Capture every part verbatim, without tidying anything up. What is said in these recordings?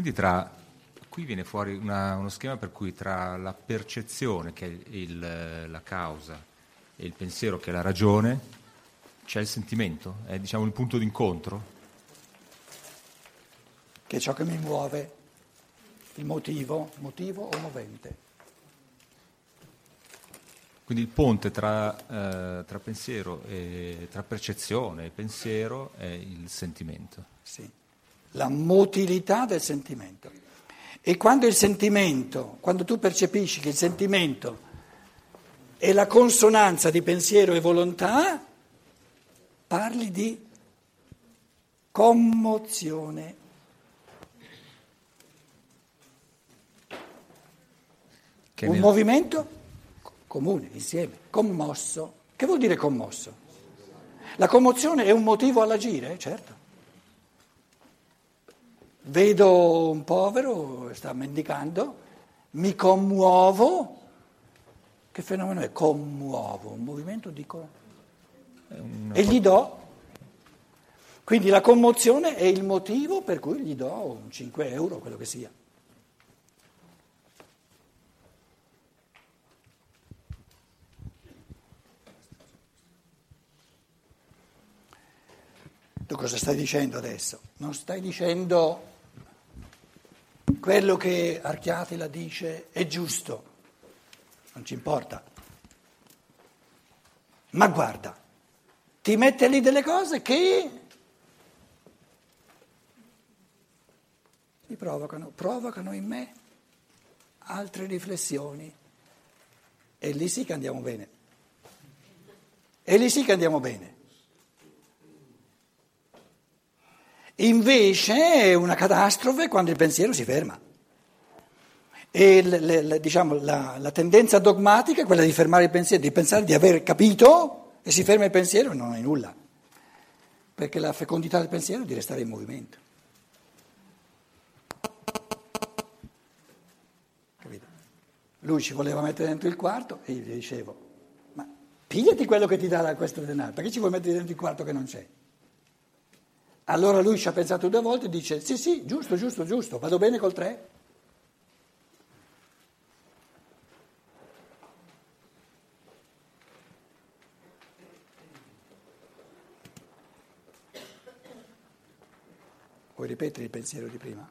Quindi tra qui viene fuori una, uno schema per cui tra la percezione, che è il, la causa, e il pensiero, che è la ragione, c'è il sentimento, è diciamo il punto d'incontro, che è ciò che mi muove, il motivo, motivo o movente. Quindi il ponte tra, eh, tra pensiero e tra percezione e pensiero è il sentimento. Sì, la motilità del sentimento. E quando il sentimento, quando tu percepisci che il sentimento è la consonanza di pensiero e volontà, parli di commozione. Che Un nel... movimento? Comune, insieme, commosso. Che vuol dire commosso? La commozione è un motivo all'agire, certo. Vedo un povero, sta mendicando, mi commuovo. Che fenomeno è? Commuovo, un movimento di co... una... E gli do. Quindi la commozione è il motivo per cui gli do un cinque euro, quello che sia. Tu cosa stai dicendo adesso? Non stai dicendo quello che Archiati la dice è giusto, non ci importa. Ma guarda, ti mette lì delle cose che mi provocano, provocano in me altre riflessioni. E lì sì che andiamo bene. E lì sì che andiamo bene. Invece è una catastrofe quando il pensiero si ferma. E le, le, le, diciamo, la, la tendenza dogmatica è quella di fermare il pensiero, di pensare di aver capito, e si ferma il pensiero e non è nulla. Perché la fecondità del pensiero è di restare in movimento. Capito? Lui ci voleva mettere dentro il quarto e io gli dicevo: ma pigliati quello che ti dà questo denaro, perché ci vuoi mettere dentro il quarto che non c'è? Allora lui ci ha pensato due volte e dice: sì, sì, giusto, giusto, giusto, vado bene col tre. Puoi ripetere il pensiero di prima?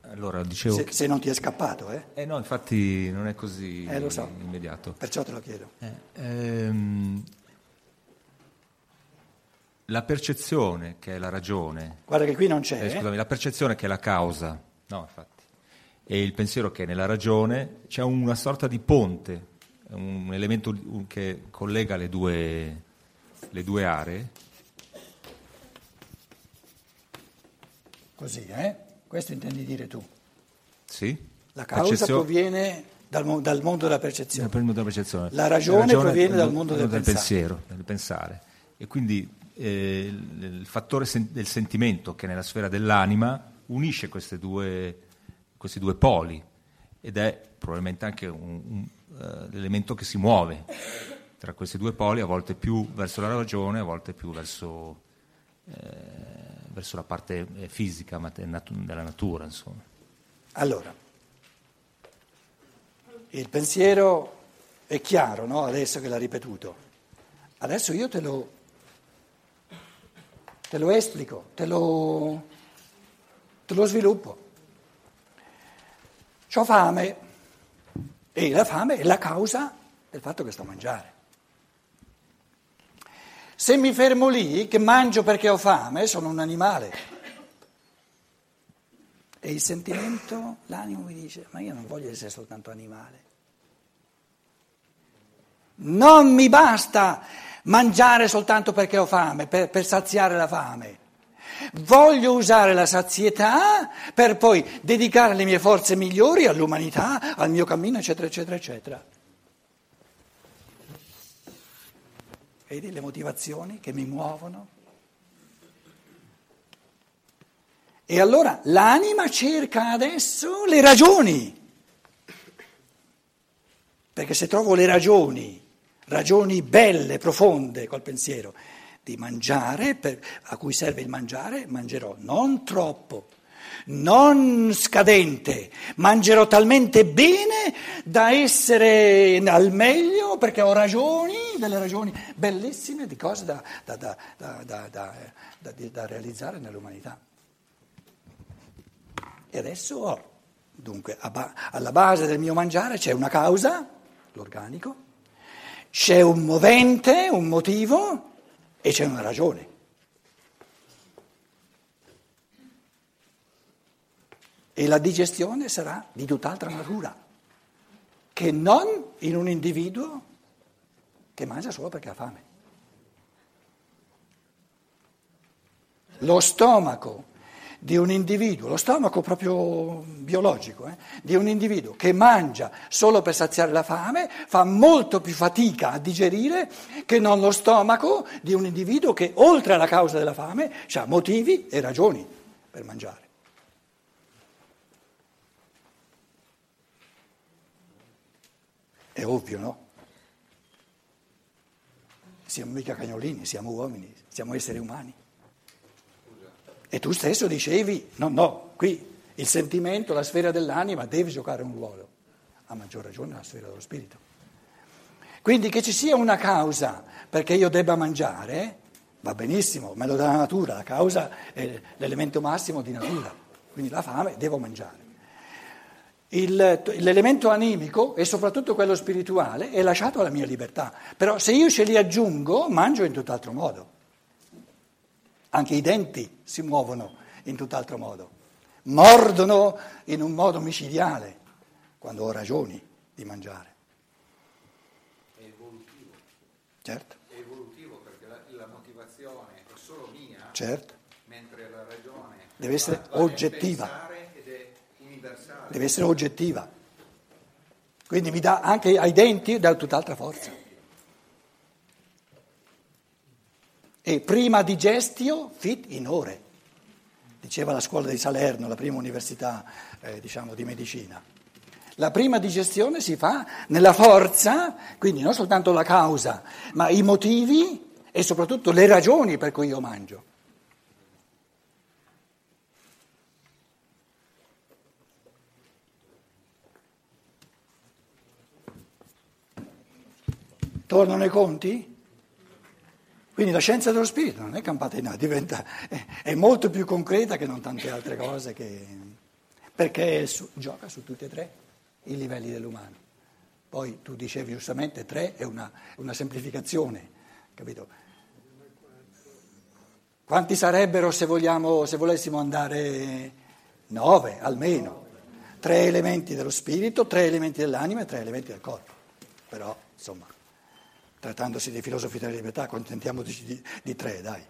Allora, dicevo se, che... se non ti è scappato, eh? Eh no, infatti non è così eh, lo so. Immediato. Perciò te lo chiedo. Eh, ehm... La percezione, che è la ragione... Guarda che qui non c'è. Eh, scusami, eh? La percezione, che è la causa, no, infatti, e il pensiero, che è nella ragione, c'è una sorta di ponte, un elemento che collega le due, le due aree. Così, eh? Questo intendi dire tu? Sì. La causa Percezio... proviene dal, dal mondo della percezione. Dal mondo della percezione. La ragione, la ragione proviene dal mondo del, del pensiero, del pensare. E quindi... Eh, il, il fattore sen- del sentimento, che nella sfera dell'anima unisce queste due, questi due poli, ed è probabilmente anche un, un, uh, l'elemento che si muove tra questi due poli, a volte più verso la ragione, a volte più verso, eh, verso la parte fisica mater- nat- della natura, insomma. Allora, il pensiero è chiaro, no? Adesso che l'ha ripetuto, adesso io te lo Te lo esplico, te lo, te lo sviluppo. C'ho fame, e la fame è la causa del fatto che sto a mangiare. Se mi fermo lì, che mangio perché ho fame, sono un animale. E il sentimento, l'animo mi dice: ma io non voglio essere soltanto animale. Non mi basta mangiare soltanto perché ho fame, per, per saziare la fame. Voglio usare la sazietà per poi dedicare le mie forze migliori all'umanità, al mio cammino, eccetera, eccetera, eccetera. Vedi le motivazioni che mi muovono? E allora l'anima cerca adesso le ragioni. Perché se trovo le ragioni, ragioni belle, profonde col pensiero, di mangiare, per, a cui serve il mangiare, mangerò non troppo, non scadente, mangerò talmente bene da essere al meglio, perché ho ragioni, delle ragioni bellissime di cose da, da, da, da, da, da, da, da realizzare nell'umanità. E adesso ho, dunque, alla base del mio mangiare c'è una causa, l'organico, c'è un movente, un motivo e c'è una ragione. E la digestione sarà di tutt'altra natura, che non in un individuo che mangia solo perché ha fame. Lo stomaco di un individuo, lo stomaco proprio biologico, eh, di un individuo che mangia solo per saziare la fame, fa molto più fatica a digerire che non lo stomaco di un individuo che, oltre alla causa della fame, ha motivi e ragioni per mangiare. È ovvio, no? Siamo mica cagnolini, siamo uomini, siamo esseri umani. E tu stesso dicevi, no, no, qui il sentimento, la sfera dell'anima deve giocare un ruolo, a maggior ragione la sfera dello spirito. Quindi che ci sia una causa perché io debba mangiare, va benissimo, me lo dà la natura, la causa è l'elemento massimo di natura, quindi la fame, devo mangiare. Il, l'elemento animico e soprattutto quello spirituale è lasciato alla mia libertà, però se io ce li aggiungo mangio in tutt'altro modo, anche i denti si muovono in tutt'altro modo, mordono in un modo micidiale quando ho ragioni di mangiare. È evolutivo, certo. È evolutivo perché la, la motivazione è solo mia, certo. Mentre la ragione deve essere va, va oggettiva. Deve essere oggettiva, quindi mi dà anche ai denti dà tutt'altra forza. E prima digestio fit in ore, diceva la scuola di Salerno, la prima università eh, diciamo di medicina. La prima digestione si fa nella forza, quindi non soltanto la causa, ma i motivi e soprattutto le ragioni per cui io mangio. Tornano i conti? Quindi la scienza dello spirito non è campata in aria, è molto più concreta che non tante altre cose, che, perché su, gioca su tutti e tre i livelli dell'umano. Poi tu dicevi giustamente tre è una, una semplificazione, capito? Quanti sarebbero se vogliamo, se volessimo andare nove almeno? Tre elementi dello spirito, tre elementi dell'anima e tre elementi del corpo. Però, insomma... Trattandosi di filosofia della libertà, contentiamoci di, di tre, dai.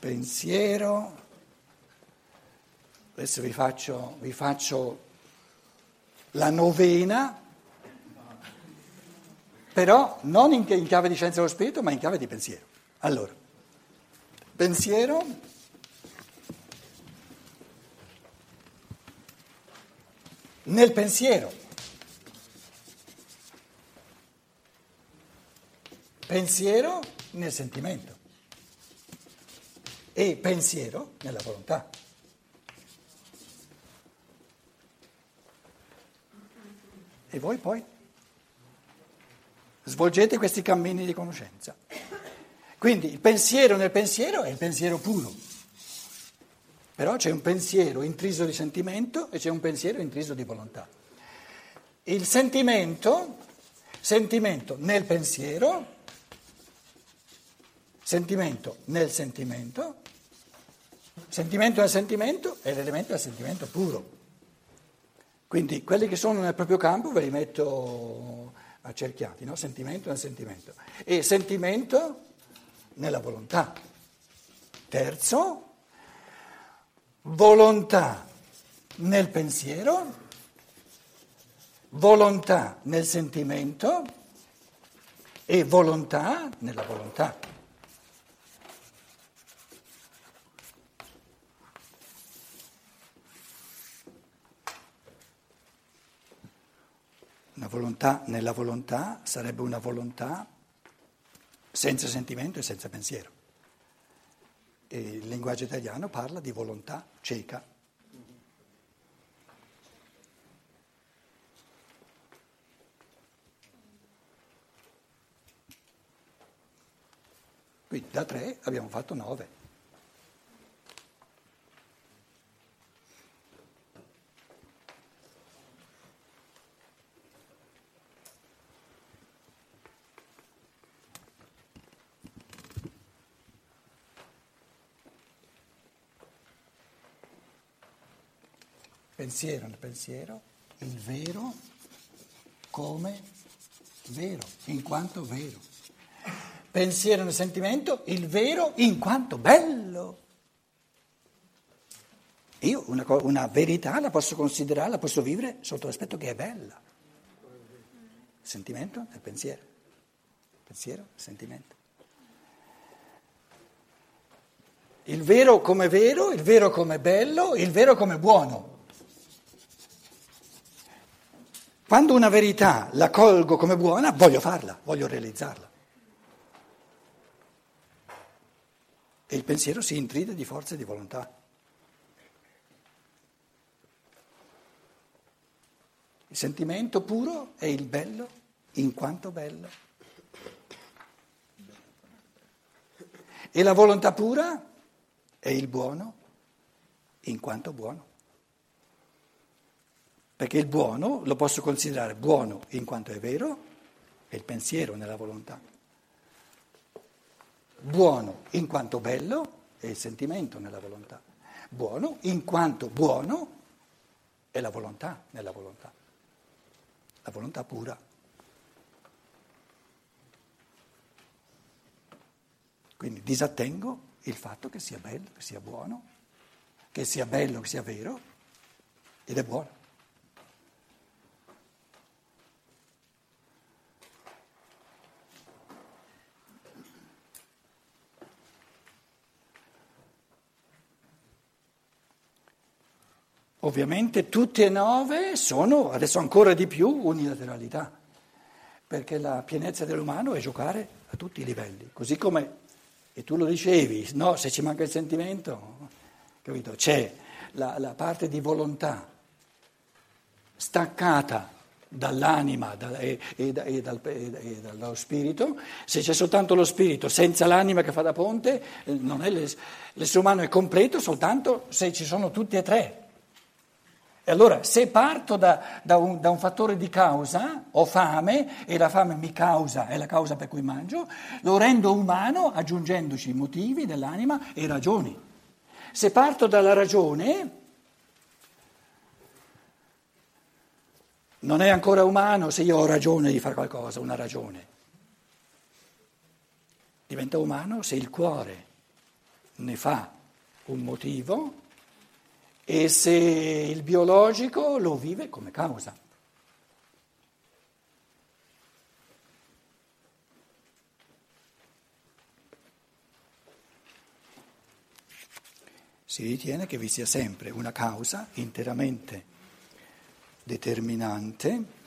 Pensiero. Adesso vi faccio, vi faccio la novena. Però non in chiave di scienza dello spirito, ma in chiave di pensiero. Allora, pensiero, nel pensiero, pensiero nel sentimento e pensiero nella volontà. E voi poi? Svolgete questi cammini di conoscenza. Quindi il pensiero nel pensiero è il pensiero puro, però c'è un pensiero intriso di sentimento e c'è un pensiero intriso di volontà. Il sentimento, sentimento nel pensiero, sentimento nel sentimento, sentimento nel sentimento è l'elemento del sentimento puro. Quindi quelli che sono nel proprio campo ve li metto... accerchiati, no? Sentimento nel sentimento e sentimento nella volontà. Terzo, volontà nel pensiero, volontà nel sentimento e volontà nella volontà. Una volontà nella volontà sarebbe una volontà senza sentimento e senza pensiero. E il linguaggio italiano parla di volontà cieca. Quindi da tre abbiamo fatto nove. Pensiero nel pensiero, il vero come vero, in quanto vero. Pensiero nel sentimento, il vero in quanto bello. Io una, una verità la posso considerare, la posso vivere sotto l'aspetto che è bella. Sentimento nel pensiero, pensiero nel sentimento. Il vero come vero, il vero come bello, il vero come buono. Quando una verità la colgo come buona, voglio farla, voglio realizzarla. E il pensiero si intride di forza e di volontà. Il sentimento puro è il bello in quanto bello. E la volontà pura è il buono in quanto buono. Perché il buono lo posso considerare buono in quanto è vero, è il pensiero nella volontà. Buono in quanto bello, è il sentimento nella volontà. Buono in quanto buono, è la volontà nella volontà. La volontà pura. Quindi disattengo il fatto che sia bello, che sia buono, che sia bello, che sia vero, ed è buono. Ovviamente tutte e nove sono, adesso ancora di più, unilateralità, perché la pienezza dell'umano è giocare a tutti i livelli, così come, e tu lo dicevi, no, se ci manca il sentimento, capito? C'è la, la parte di volontà staccata dall'anima da, e, e, da, e, dal, e, e dallo spirito. Se c'è soltanto lo spirito senza l'anima che fa da ponte, non è l'ess- l'essere umano è completo soltanto se ci sono tutti e tre. E allora se parto da, da, un, da un fattore di causa, ho fame e la fame mi causa, è la causa per cui mangio, lo rendo umano aggiungendoci motivi dell'anima e ragioni. Se parto dalla ragione, non è ancora umano se io ho ragione di fare qualcosa, una ragione. Diventa umano se il cuore ne fa un motivo. E se il biologico lo vive come causa. Si ritiene che vi sia sempre una causa interamente determinante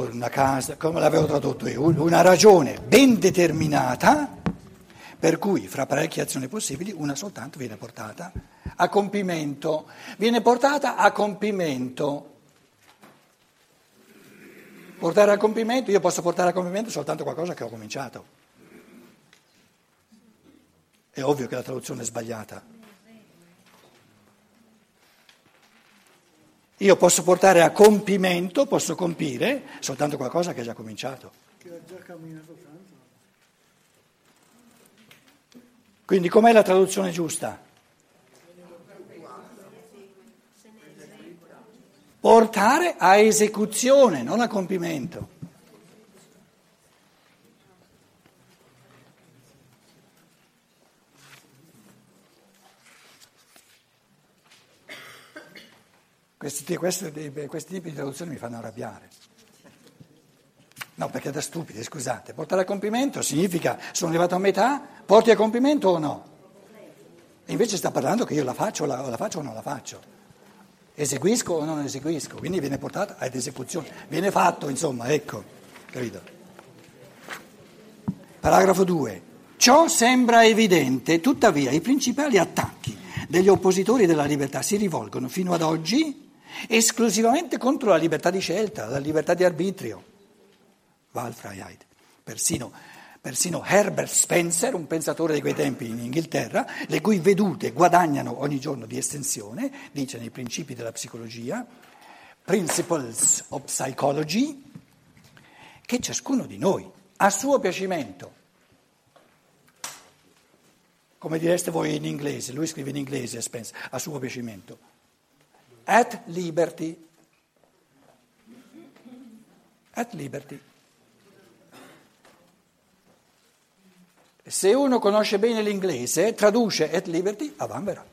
una causa, come l'avevo tradotto io, una ragione ben determinata per cui fra parecchie azioni possibili una soltanto viene portata a compimento, viene portata a compimento, portare a compimento, io posso portare a compimento soltanto qualcosa che ho cominciato. È ovvio che la traduzione è sbagliata. Io posso portare a compimento, posso compire soltanto qualcosa che è già cominciato. Che ha già camminato tanto. Quindi com'è la traduzione giusta? Portare a esecuzione, non a compimento. Questi, questi, questi tipi di traduzioni mi fanno arrabbiare. No, perché da stupidi, scusate. Portare a compimento significa sono arrivato a metà, porti a compimento o no? E invece sta parlando che io la faccio, la, la faccio o non la faccio. Eseguisco o non eseguisco, quindi viene portata ad esecuzione, viene fatto, insomma, ecco, capito? Paragrafo due. Ciò sembra evidente, tuttavia i principali attacchi degli oppositori della libertà si rivolgono fino ad oggi esclusivamente contro la libertà di scelta, la libertà di arbitrio. Wahlfreiheit. Persino, persino Herbert Spencer, un pensatore di quei tempi in Inghilterra, le cui vedute guadagnano ogni giorno di estensione, dice nei Principi della psicologia, Principles of Psychology, che ciascuno di noi, a suo piacimento, come direste voi in inglese, lui scrive in inglese Spencer, a suo piacimento, at liberty, at liberty. Se uno conosce bene l'inglese, traduce at liberty a vanvera.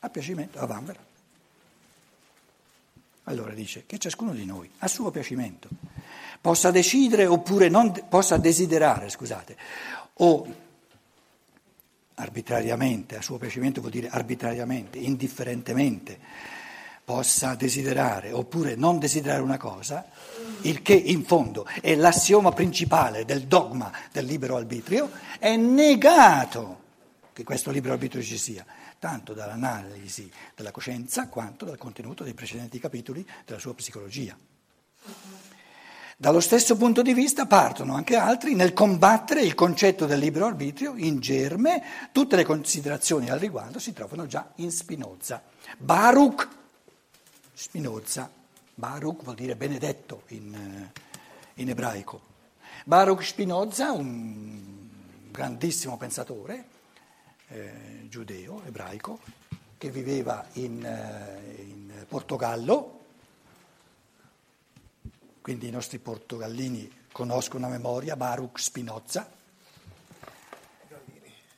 A piacimento, a vanvera. Allora dice che ciascuno di noi, a suo piacimento, possa decidere oppure non possa desiderare, scusate, o arbitrariamente, a suo piacimento vuol dire arbitrariamente, indifferentemente, possa desiderare oppure non desiderare una cosa, il che in fondo è l'assioma principale del dogma del libero arbitrio, è negato che questo libero arbitrio ci sia, tanto dall'analisi della coscienza quanto dal contenuto dei precedenti capitoli della sua psicologia. Dallo stesso punto di vista partono anche altri nel combattere il concetto del libero arbitrio in germe, tutte le considerazioni al riguardo si trovano già in Spinoza. Baruch Spinoza, Baruch vuol dire benedetto in, in ebraico. Baruch Spinoza, un grandissimo pensatore eh, giudeo, ebraico, che viveva in, eh, in Portogallo, quindi i nostri portogallini conoscono a memoria Baruch Spinoza,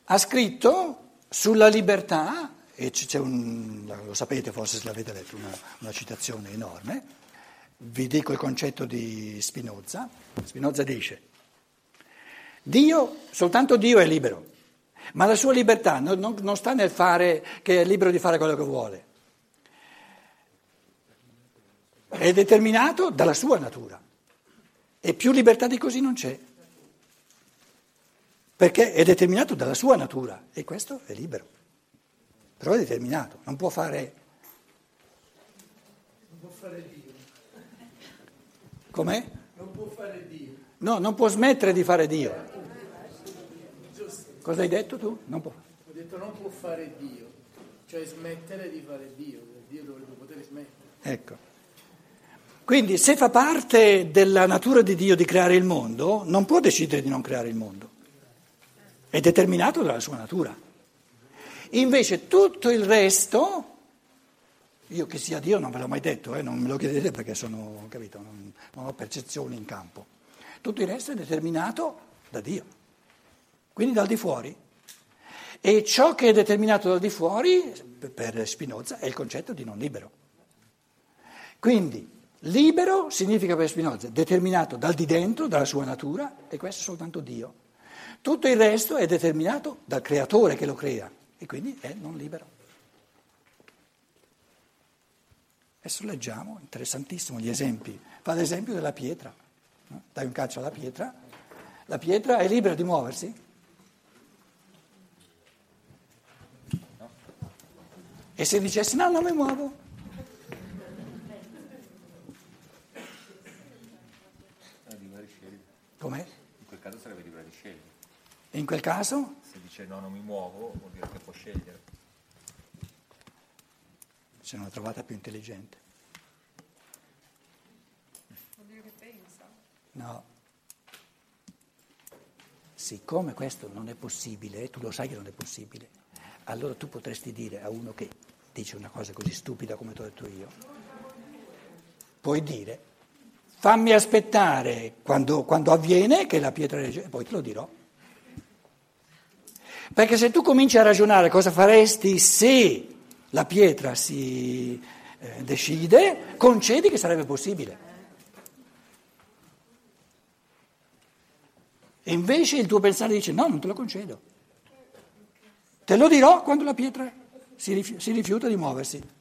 ha scritto sulla libertà. E c'è un, lo sapete forse se l'avete letto, una, una citazione enorme, vi dico il concetto di Spinoza. Spinoza dice, Dio, soltanto Dio è libero, ma la sua libertà non, non, non sta nel fare, che è libero di fare quello che vuole, è determinato dalla sua natura e più libertà di così non c'è, perché è determinato dalla sua natura e questo è libero. Però è determinato, non può fare. Non può fare Dio. Com'è? Non può fare Dio. No, non può smettere di fare Dio. Giusto. Cosa hai detto tu? Non può. Ho detto non può fare Dio, cioè smettere di fare Dio, Dio dovrebbe poter smettere. Ecco. Quindi se fa parte della natura di Dio di creare il mondo, non può decidere di non creare il mondo. È determinato dalla sua natura. Invece tutto il resto, io che sia Dio non ve l'ho mai detto, eh, non me lo chiedete perché sono, capito, non, non ho percezioni in campo, tutto il resto è determinato da Dio, quindi dal di fuori. E ciò che è determinato dal di fuori, per Spinoza, è il concetto di non libero. Quindi libero significa per Spinoza determinato dal di dentro, dalla sua natura, e questo è soltanto Dio. Tutto il resto è determinato dal creatore che lo crea. E quindi è non libero. Adesso leggiamo, interessantissimo, gli esempi. Fa l'esempio della pietra. No? Dai un calcio alla pietra. La pietra è libera di muoversi? No. E se dicessi no, non mi muovo? È libera di scegliere. Com'è? In quel caso sarebbe libera di scegliere. E in quel caso? Se dice no, non mi muovo, vuol dire che può scegliere. Se non la trovata più intelligente. Vuol dire che pensa? No. Siccome questo non è possibile, tu lo sai che non è possibile, allora tu potresti dire a uno che dice una cosa così stupida come ti ho detto io, puoi dire, fammi aspettare quando, quando avviene che la pietra regge, e poi te lo dirò. Perché se tu cominci a ragionare cosa faresti se la pietra si eh, decide, concedi che sarebbe possibile. E invece il tuo pensare dice no, non te lo concedo. Te lo dirò quando la pietra si rifiuta di muoversi.